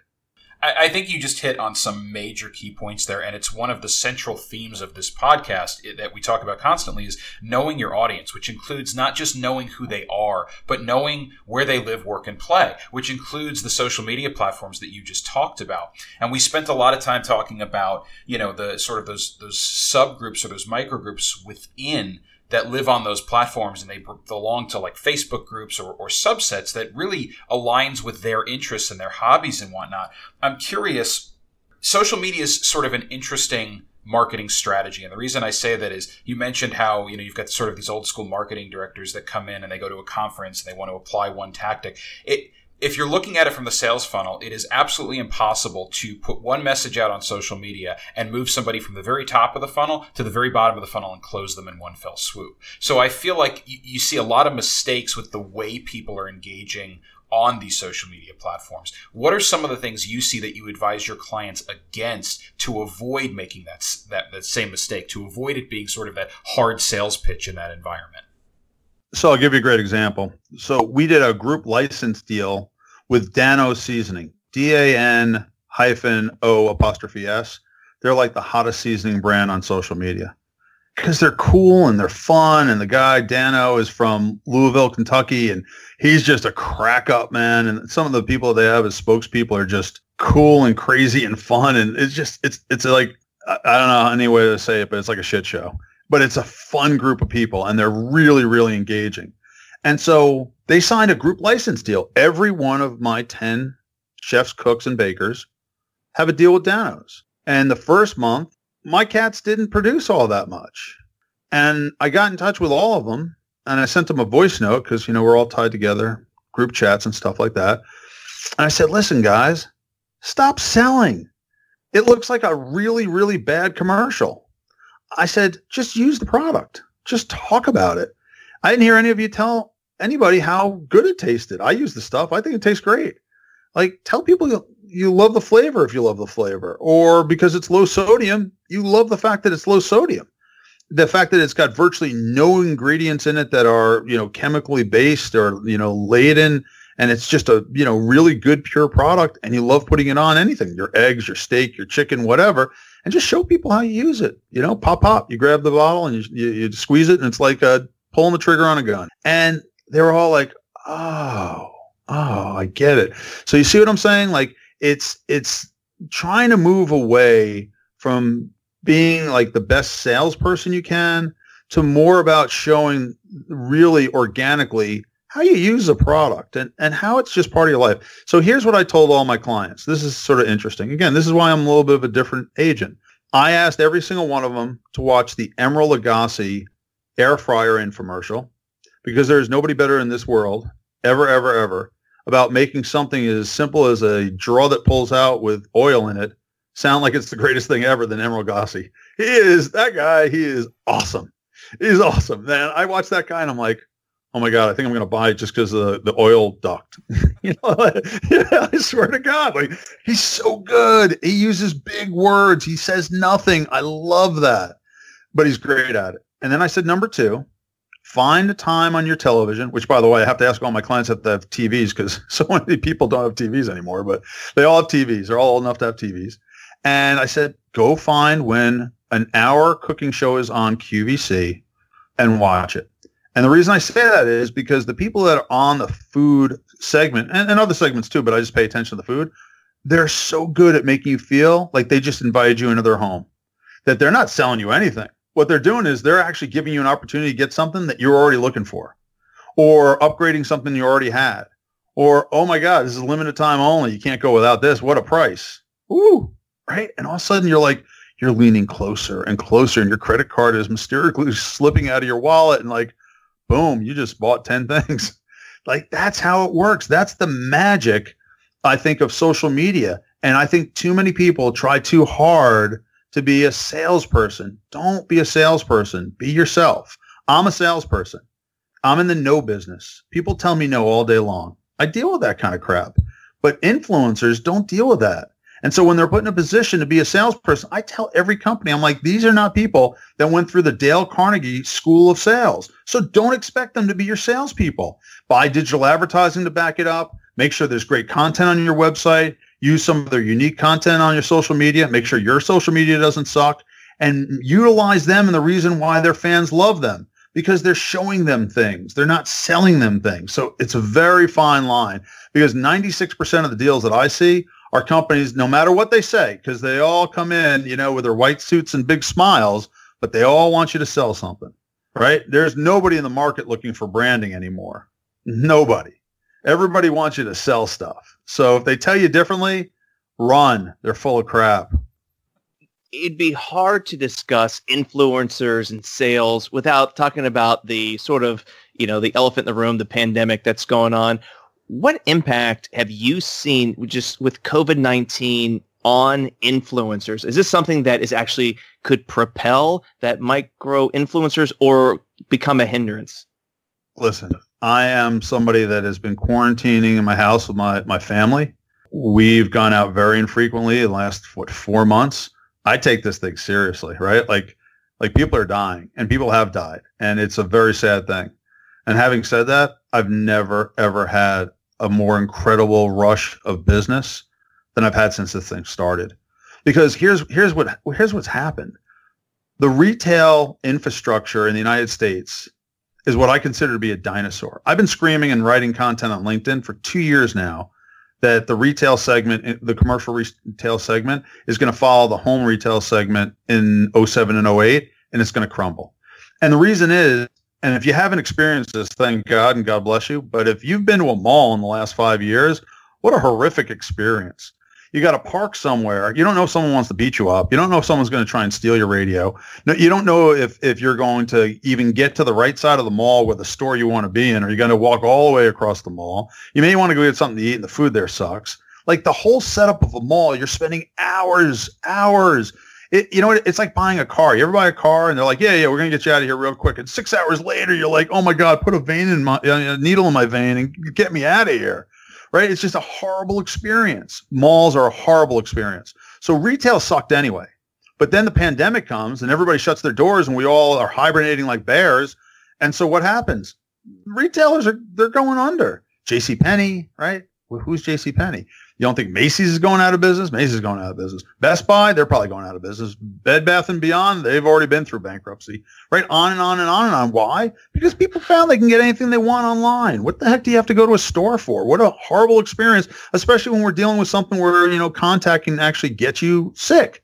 I think you just hit on some major key points there, and it's one of the central themes of this podcast that we talk about constantly is knowing your audience, which includes not just knowing who they are, but knowing where they live, work, and play, which includes the social media platforms that you just talked about. And we spent a lot of time talking about, you know, the sort of those subgroups or those microgroups within that live on those platforms, and they belong to like Facebook groups or subsets that really aligns with their interests and their hobbies and whatnot. I'm curious, social media is sort of an interesting marketing strategy. And the reason I say that is you mentioned how, you know, you've got sort of these old school marketing directors that come in and they go to a conference and they want to apply one tactic. If you're looking at it from the sales funnel, it is absolutely impossible to put one message out on social media and move somebody from the very top of the funnel to the very bottom of the funnel and close them in one fell swoop. So I feel like you see a lot of mistakes with the way people are engaging on these social media platforms. What are some of the things you see that you advise your clients against to avoid making that same mistake, to avoid it being sort of that hard sales pitch in that environment? So I'll give you a great example. So we did a group license deal with Dan-O's Seasoning, DAN-O''S. They're like the hottest seasoning brand on social media because they're cool and they're fun. And the guy, Dan-O, is from Louisville, Kentucky, and he's just a crack up man. And some of the people they have as spokespeople are just cool and crazy and fun. And it's just, it's like, I don't know any way to say it, but it's like a shit show. But it's a fun group of people, and they're really, really engaging. And so they signed a group license deal. Every one of my 10 chefs, cooks, and bakers have a deal with Dan-O's. And the first month, my cats didn't produce all that much. And I got in touch with all of them, and I sent them a voice note because, you know, we're all tied together, group chats and stuff like that. And I said, listen, guys, stop selling. It looks like a really, really bad commercial. I said, just use the product. Just talk about it. I didn't hear any of you tell anybody how good it tasted. I use the stuff. I think it tastes great. Like, tell people you love the flavor if you love the flavor. Or because it's low sodium, you love the fact that it's low sodium. The fact that it's got virtually no ingredients in it that are, you know, chemically based or, you know, laden. And it's just a, you know, really good pure product. And you love putting it on anything, your eggs, your steak, your chicken, whatever. And just show people how you use it. You know, pop. You grab the bottle and you squeeze it, and it's like pulling the trigger on a gun. And they were all like, oh, I get it. So you see what I'm saying? Like it's trying to move away from being like the best salesperson you can to more about showing really organically how you use a product and how it's just part of your life. So here's what I told all my clients. This is sort of interesting. Again, this is why I'm a little bit of a different agent. I asked every single one of them to watch the Emeril Lagasse air fryer infomercial because there's nobody better in this world ever about making something as simple as a drawer that pulls out with oil in it sound like it's the greatest thing ever than Emeril Lagasse. He is awesome. Man, I watched that guy and I'm like, oh my God, I think I'm going to buy it just because of the oil duct. You know, like, yeah, I swear to God, like, he's so good. He uses big words. He says nothing. I love that, but he's great at it. And then I said, number two, find a time on your television, which, by the way, I have to ask all my clients that have TVs because so many people don't have TVs anymore, but they all have TVs. They're all old enough to have TVs. And I said, go find when an hour cooking show is on QVC and watch it. And the reason I say that is because the people that are on the food segment, and other segments too, but I just pay attention to the food, they're so good at making you feel like they just invited you into their home, that they're not selling you anything. What they're doing is they're actually giving you an opportunity to get something that you're already looking for, or upgrading something you already had, or, oh my God, this is limited time only. You can't go without this. What a price. Ooh, right? And all of a sudden you're like, you're leaning closer and closer, and your credit card is mysteriously slipping out of your wallet, and like, boom, you just bought 10 things. Like, that's how it works. That's the magic, I think, of social media. And I think too many people try too hard to be a salesperson. Don't be a salesperson. Be yourself. I'm a salesperson. I'm in the no business. People tell me no all day long. I deal with that kind of crap. But influencers don't deal with that. And so when they're put in a position to be a salesperson, I tell every company, I'm like, these are not people that went through the Dale Carnegie School of Sales. So don't expect them to be your salespeople. Buy digital advertising to back it up. Make sure there's great content on your website. Use some of their unique content on your social media. Make sure your social media doesn't suck. And utilize them and the reason why their fans love them, because they're showing them things. They're not selling them things. So it's a very fine line, because 96% of the deals that I see are companies, no matter what they say, because they all come in, you know, with their white suits and big smiles, but they all want you to sell something, right? There's nobody in the market looking for branding anymore. Nobody. Everybody wants you to sell stuff. So if they tell you differently, run. They're full of crap. It'd be hard to discuss influencers and sales without talking about the sort of, you know, the elephant in the room, the pandemic that's going on. What impact have you seen just with COVID-19 on influencers? Is this something that is actually could propel that micro influencers, or become a hindrance? Listen, I am somebody that has been quarantining in my house with my family. We've gone out very infrequently the last, 4 months. I take this thing seriously, right? Like people are dying, and people have died, and it's a very sad thing. And having said that, I've never, ever had a more incredible rush of business than I've had since this thing started. Because here's what's happened. The retail infrastructure in the United States is what I consider to be a dinosaur. I've been screaming and writing content on LinkedIn for 2 years now that the retail segment, the commercial retail segment, is going to follow the home retail segment in 07 and 08, and it's going to crumble. And the reason is, and if you haven't experienced this, thank God and God bless you. But if you've been to a mall in the last 5 years, what a horrific experience. You got to park somewhere. You don't know if someone wants to beat you up. You don't know if someone's going to try and steal your radio. No, you don't know if you're going to even get to the right side of the mall with the store you want to be in, or you're going to walk all the way across the mall. You may want to go get something to eat, and the food there sucks. Like, the whole setup of a mall, you're spending hours. You know, it's like buying a car. You ever buy a car and they're like, yeah, we're going to get you out of here real quick. And 6 hours later, you're like, oh my God, put a needle in my vein and get me out of here, right? It's just a horrible experience. Malls are a horrible experience. So retail sucked anyway. But then the pandemic comes and everybody shuts their doors and we all are hibernating like bears. And so what happens? Retailers, they're going under. JCPenney, right? Well, who's JCPenney? You don't think Macy's is going out of business? Macy's is going out of business. Best Buy, they're probably going out of business. Bed Bath & Beyond, they've already been through bankruptcy. Right? On and on and on and on. Why? Because people found they can get anything they want online. What the heck do you have to go to a store for? What a horrible experience, especially when we're dealing with something where, you know, contact can actually get you sick,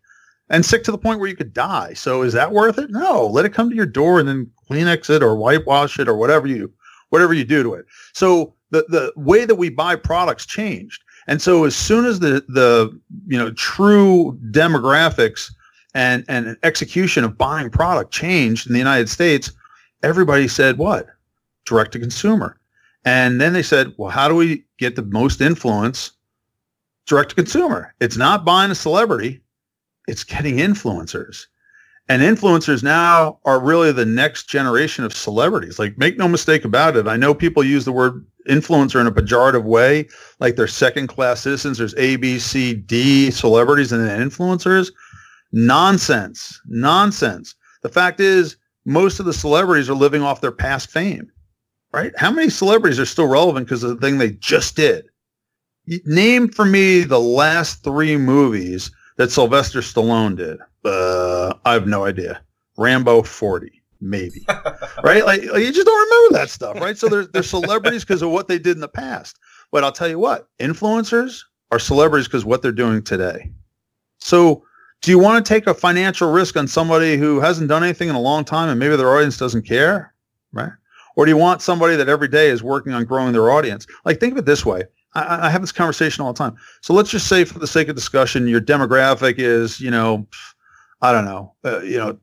and sick to the point where you could die. So is that worth it? No. Let it come to your door and then Kleenex it or whitewash it or whatever you do to it. So the way that we buy products changed. And so as soon as the you know, true demographics and execution of buying product changed in the United States, everybody said, what? Direct to consumer. And then they said, well, how do we get the most influence direct to consumer? It's not buying a celebrity. It's getting influencers. And influencers now are really the next generation of celebrities. Like, make no mistake about it. I know people use the word influencer in a pejorative way, like they're second-class citizens. There's A, B, C, D celebrities and then influencers. Nonsense. The fact is, most of the celebrities are living off their past fame, right? How many celebrities are still relevant because of the thing they just did? Name for me the last three movies that Sylvester Stallone did. I have no idea. Rambo 40, maybe. Right? Like, you just don't remember that stuff, right? So they're celebrities because of what they did in the past. But I'll tell you what, influencers are celebrities because of what they're doing today. So do you want to take a financial risk on somebody who hasn't done anything in a long time and maybe their audience doesn't care, right? Or do you want somebody that every day is working on growing their audience? Like, think of it this way. I have this conversation all the time. So let's just say, for the sake of discussion, your demographic is, I don't know,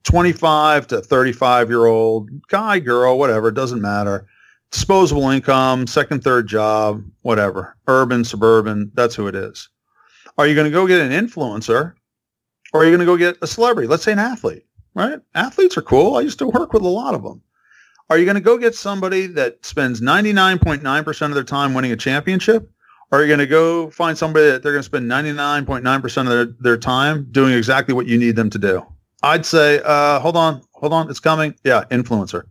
25 to 35-year-old guy, girl, whatever, it doesn't matter. Disposable income, second, third job, whatever, urban, suburban, that's who it is. Are you going to go get an influencer, or are you going to go get a celebrity? Let's say an athlete, right? Athletes are cool. I used to work with a lot of them. Are you going to go get somebody that spends 99.9% of their time winning a championship? Or are you going to go find somebody that they're going to spend 99.9% of their time doing exactly what you need them to do? I'd say, hold on, it's coming. Yeah, influencer.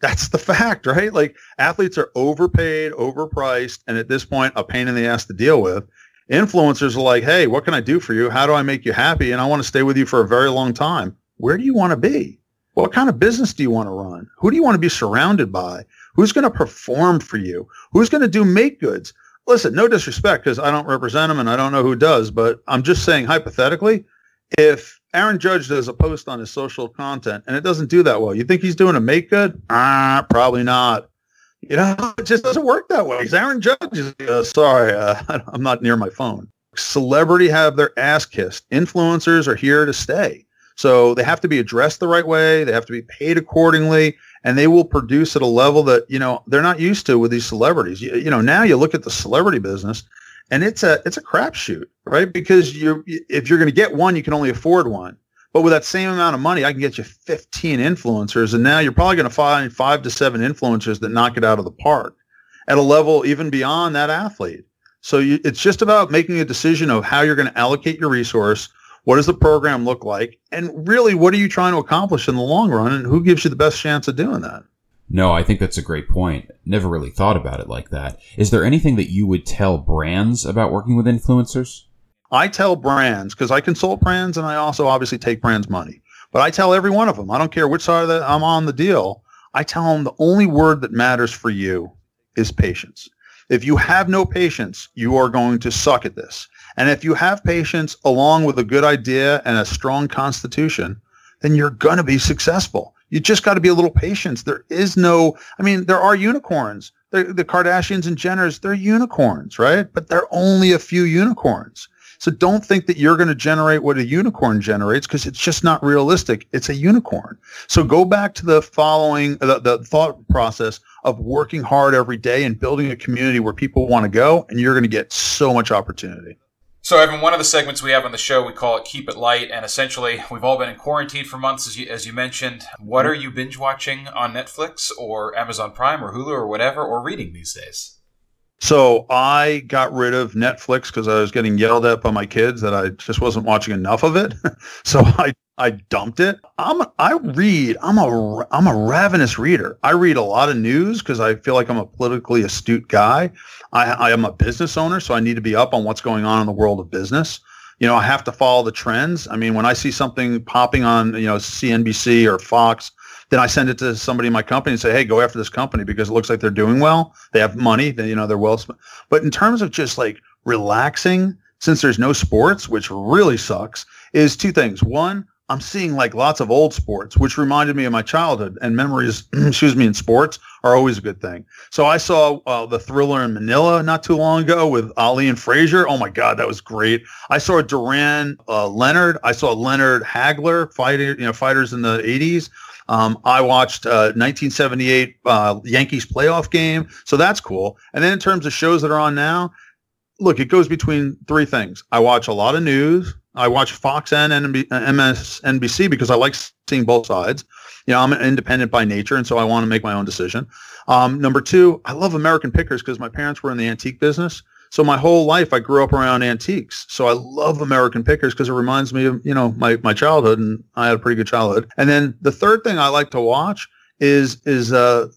That's the fact, right? Like, athletes are overpaid, overpriced, and at this point, a pain in the ass to deal with. Influencers are like, hey, what can I do for you? How do I make you happy? And I want to stay with you for a very long time. Where do you want to be? What kind of business do you want to run? Who do you want to be surrounded by? Who's going to perform for you? Who's going to do make goods? Listen, no disrespect, because I don't represent them and I don't know who does, but I'm just saying hypothetically, if Aaron Judge does a post on his social content and it doesn't do that well, you think he's doing a make good? Probably not. It just doesn't work that way. Because Aaron Judge is, I'm not near my phone. Celebrity have their ass kissed. Influencers are here to stay. So they have to be addressed the right way. They have to be paid accordingly, and they will produce at a level that, they're not used to with these celebrities. Now you look at the celebrity business and it's a crapshoot, right? Because if you're going to get one, you can only afford one. But with that same amount of money, I can get you 15 influencers. And now you're probably going to find 5 to 7 influencers that knock it out of the park at a level even beyond that athlete. So it's just about making a decision of how you're going to allocate your resource. What does the program look like? And really, what are you trying to accomplish in the long run? And who gives you the best chance of doing that? No, I think that's a great point. Never really thought about it like that. Is there anything that you would tell brands about working with influencers? I tell brands, because I consult brands and I also obviously take brands' money. But I tell every one of them, I don't care which side of that I'm on the deal, I tell them the only word that matters for you is patience. If you have no patience, you are going to suck at this. And if you have patience along with a good idea and a strong constitution, then you're going to be successful. You just got to be a little patient. There are unicorns. The Kardashians and Jenners, they're unicorns, right? But they're only a few unicorns. So don't think that you're going to generate what a unicorn generates, because it's just not realistic. It's a unicorn. So go back to the thought process of working hard every day and building a community where people want to go, and you're going to get so much opportunity. So, Evan, one of the segments we have on the show, we call it Keep It Light, and essentially we've all been in quarantine for months, as you mentioned. What are you binge-watching on Netflix or Amazon Prime or Hulu or whatever, or reading these days? So I got rid of Netflix because I was getting yelled at by my kids that I just wasn't watching enough of it. So I dumped it. I'm a ravenous reader. I read a lot of news because I feel like I'm a politically astute guy. I am a business owner, so I need to be up on what's going on in the world of business. I have to follow the trends. I mean, when I see something popping on, CNBC or Fox, then I send it to somebody in my company and say, hey, go after this company because it looks like they're doing well. They have money. They, they're well spent. But in terms of just like relaxing, since there's no sports, which really sucks, is two things. One, I'm seeing like lots of old sports, which reminded me of my childhood, and memories, in sports are always a good thing. So I saw the thriller in Manila not too long ago with Ali and Frazier. Oh my God, that was great. I saw Duran Leonard. I saw Leonard Hagler, fighters in the 80s. I watched 1978 Yankees playoff game. So that's cool. And then in terms of shows that are on now, look, it goes between three things. I watch a lot of news. I watch Fox and MSNBC because I like seeing both sides. You know, I'm independent by nature, and so I want to make my own decision. Number two, I love American Pickers because my parents were in the antique business. So my whole life, I grew up around antiques. So I love American Pickers because it reminds me of, you know, my childhood, and I had a pretty good childhood. And then the third thing I like to watch is the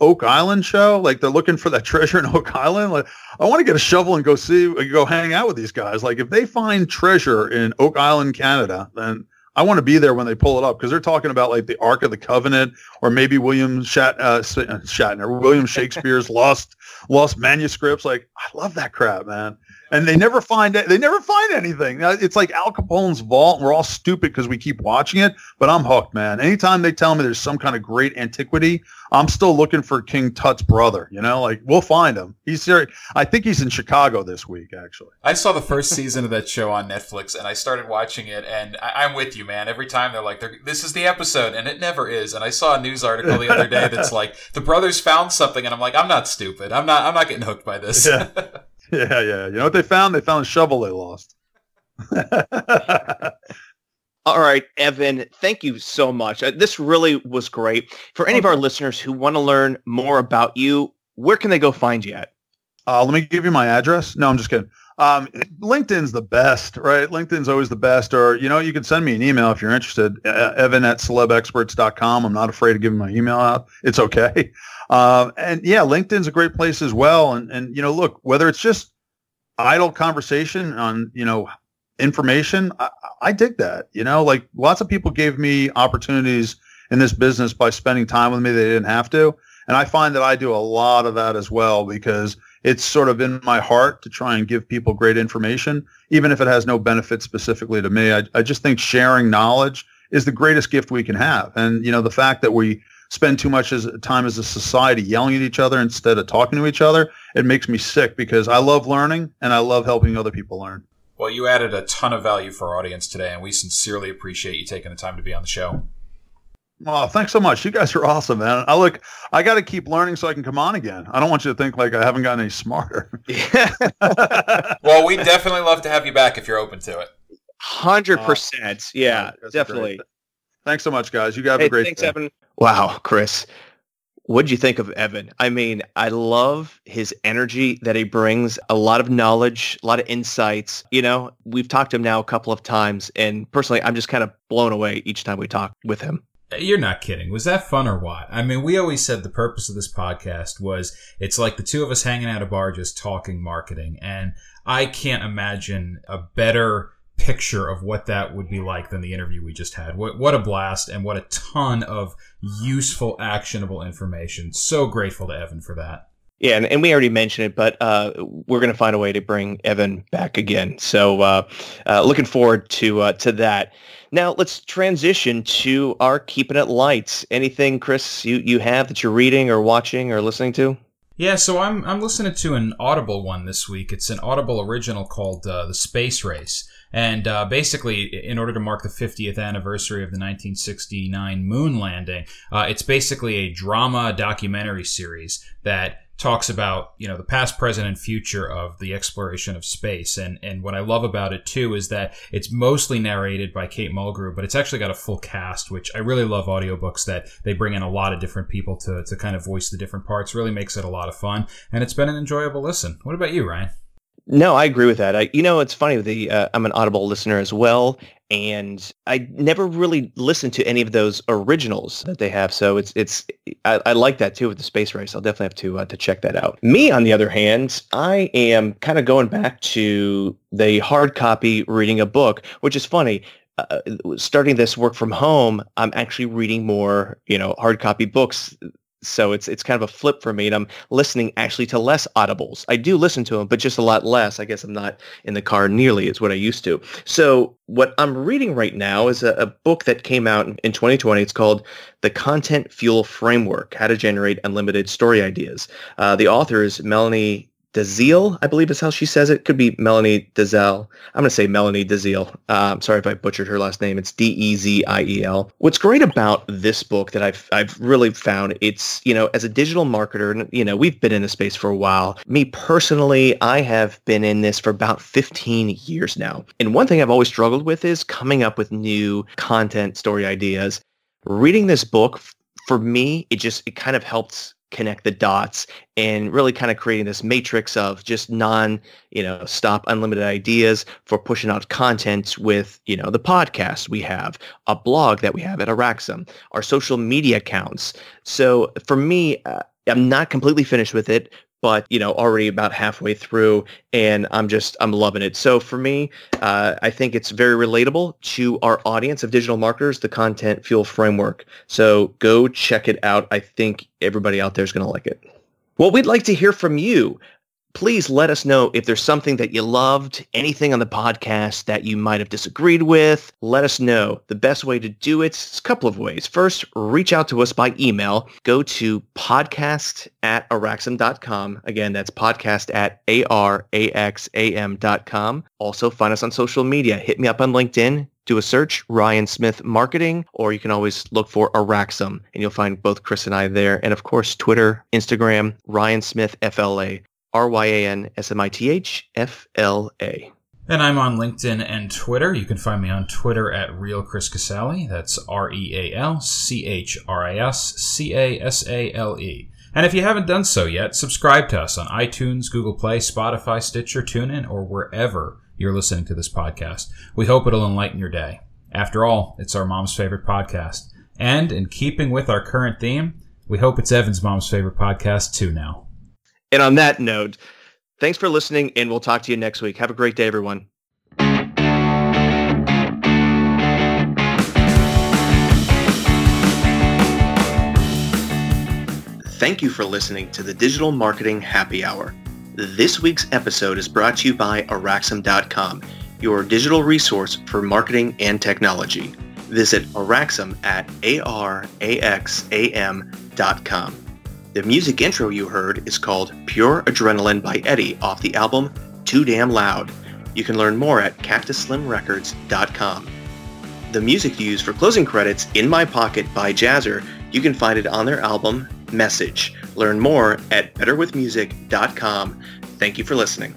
Oak Island show. Like, they're looking for that treasure in Oak Island. Like, I want to get a shovel and go hang out with these guys. Like, if they find treasure in Oak Island, Canada, then I want to be there when they pull it up, because they're talking about like the Ark of the Covenant, or maybe William Shakespeare's lost manuscripts. Like, I love that crap, man. And they never find anything. It's like Al Capone's vault. We're all stupid because we keep watching it, but I'm hooked, man. Anytime they tell me there's some kind of great antiquity, I'm still looking for King Tut's brother. You know, like, we'll find him. He's here. I think he's in Chicago this week, actually. I saw the first season of that show on Netflix, and I started watching it, and I'm with you, man. Every time they're like, this is the episode, and it never is. And I saw a news article the other day that's like, the brothers found something, and I'm like, I'm not stupid. I'm not getting hooked by this. Yeah. Yeah. You know what they found? They found a shovel they lost. All right, Evan, thank you so much. This really was great. For any of our listeners who want to learn more about you, where can they go find you at? Let me give you my address. No, I'm just kidding. LinkedIn's the best, right? LinkedIn's always the best. Or, you know, you can send me an email if you're interested, evan@celebexperts.com. I'm not afraid of giving my email out. It's okay. And yeah, LinkedIn's a great place as well. And, you know, look, whether it's just idle conversation on, you know, information, I dig that. You know, like, lots of people gave me opportunities in this business by spending time with me. They didn't have to. And I find that I do a lot of that as well, because it's sort of in my heart to try and give people great information, even if it has no benefit specifically to me. I just think sharing knowledge is the greatest gift we can have. And, you know, the fact that we spend too much time as a society yelling at each other instead of talking to each other, it makes me sick, because I love learning and I love helping other people learn. Well, you added a ton of value for our audience today, and we sincerely appreciate you taking the time to be on the show. Oh, thanks so much. You guys are awesome, man. I got to keep learning so I can come on again. I don't want you to think like I haven't gotten any smarter. Well, we definitely love to have you back if you're open to it. 100%. Yeah, definitely. Thanks so much, guys. You guys have a great day. Thanks, Evan. Wow, Chris. What'd you think of Evan? I mean, I love his energy that he brings, a lot of knowledge, a lot of insights. You know, we've talked to him now a couple of times, and personally, I'm just kind of blown away each time we talk with him. You're not kidding. Was that fun or what? I mean, we always said the purpose of this podcast was, it's like the two of us hanging out at a bar just talking marketing. And I can't imagine a better picture of what that would be like than the interview we just had. What a blast, and what a ton of useful, actionable information. So grateful to Evan for that. Yeah, and we already mentioned it, but we're going to find a way to bring Evan back again. So looking forward to that. Now let's transition to our Keeping It Lights. Anything, Chris, you have that you're reading or watching or listening to? Yeah, so I'm listening to an Audible one this week. It's an Audible original called The Space Race. And basically, in order to mark the 50th anniversary of the 1969 moon landing, it's basically a drama documentary series that talks about, you know, the past, present, and future of the exploration of space. And what I love about it, too, is that it's mostly narrated by Kate Mulgrew, but it's actually got a full cast, which I really love audiobooks that they bring in a lot of different people to kind of voice the different parts. Really makes it a lot of fun. And it's been an enjoyable listen. What about you, Ryan? No, I agree with that. You know, it's funny. I'm an Audible listener as well, and I never really listened to any of those originals that they have. So I like that too with the Space Race. I'll definitely have to check that out. Me, on the other hand, I am kind of going back to the hard copy reading a book, which is funny. Starting this work from home, I'm actually reading more, you know, hard copy books. So it's kind of a flip for me, and I'm listening actually to less audibles. I do listen to them, but just a lot less. I guess I'm not in the car nearly as what I used to. So what I'm reading right now is a book that came out in 2020. It's called The Content Fuel Framework, How to Generate Unlimited Story Ideas. The author is Melanie Deziel, I believe is how she says it. Could be Melanie Deziel. I'm going to say Melanie Deziel. I'm sorry if I butchered her last name. It's D-E-Z-I-E-L. What's great about this book that I've really found, it's, you know, as a digital marketer, and, you know, we've been in this space for a while. Me personally, I have been in this for about 15 years now. And one thing I've always struggled with is coming up with new content story ideas. Reading this book, for me, it kind of helped connect the dots and really kind of creating this matrix of just stop unlimited ideas for pushing out content with, you know, the podcast we have, a blog that we have at Araxum, our social media accounts. So for me, I'm not completely finished with it, but, you know, already about halfway through, and I'm loving it. So for me, I think it's very relatable to our audience of digital marketers, the Content Fuel Framework. So go check it out. I think everybody out there is going to like it. Well, we'd like to hear from you. Please let us know if there's something that you loved, anything on the podcast that you might have disagreed with. Let us know. The best way to do it is a couple of ways. First, reach out to us by email. Go to podcast@araxum.com. Again, that's podcast@araxam.com. Also, find us on social media. Hit me up on LinkedIn. Do a search, Ryan Smith Marketing, or you can always look for Araxum, and you'll find both Chris and I there. And, of course, Twitter, Instagram, Ryan Smith FLA. RyanSmith FLA. And I'm on LinkedIn and Twitter. You can find me on Twitter at RealChrisCasale. That's RealChrisCasale. And if you haven't done so yet, subscribe to us on iTunes, Google Play, Spotify, Stitcher, TuneIn, or wherever you're listening to this podcast. We hope it'll enlighten your day. After all, it's our mom's favorite podcast. And in keeping with our current theme, we hope it's Evan's mom's favorite podcast too now. And on that note, thanks for listening, and we'll talk to you next week. Have a great day, everyone. Thank you for listening to the Digital Marketing Happy Hour. This week's episode is brought to you by Araxum.com, your digital resource for marketing and technology. Visit Araxum at araxam.com. The music intro you heard is called Pure Adrenaline by Eddie off the album Too Damn Loud. You can learn more at cactusslimrecords.com. The music used for closing credits, In My Pocket by Jazzer, you can find it on their album Message. Learn more at betterwithmusic.com. Thank you for listening.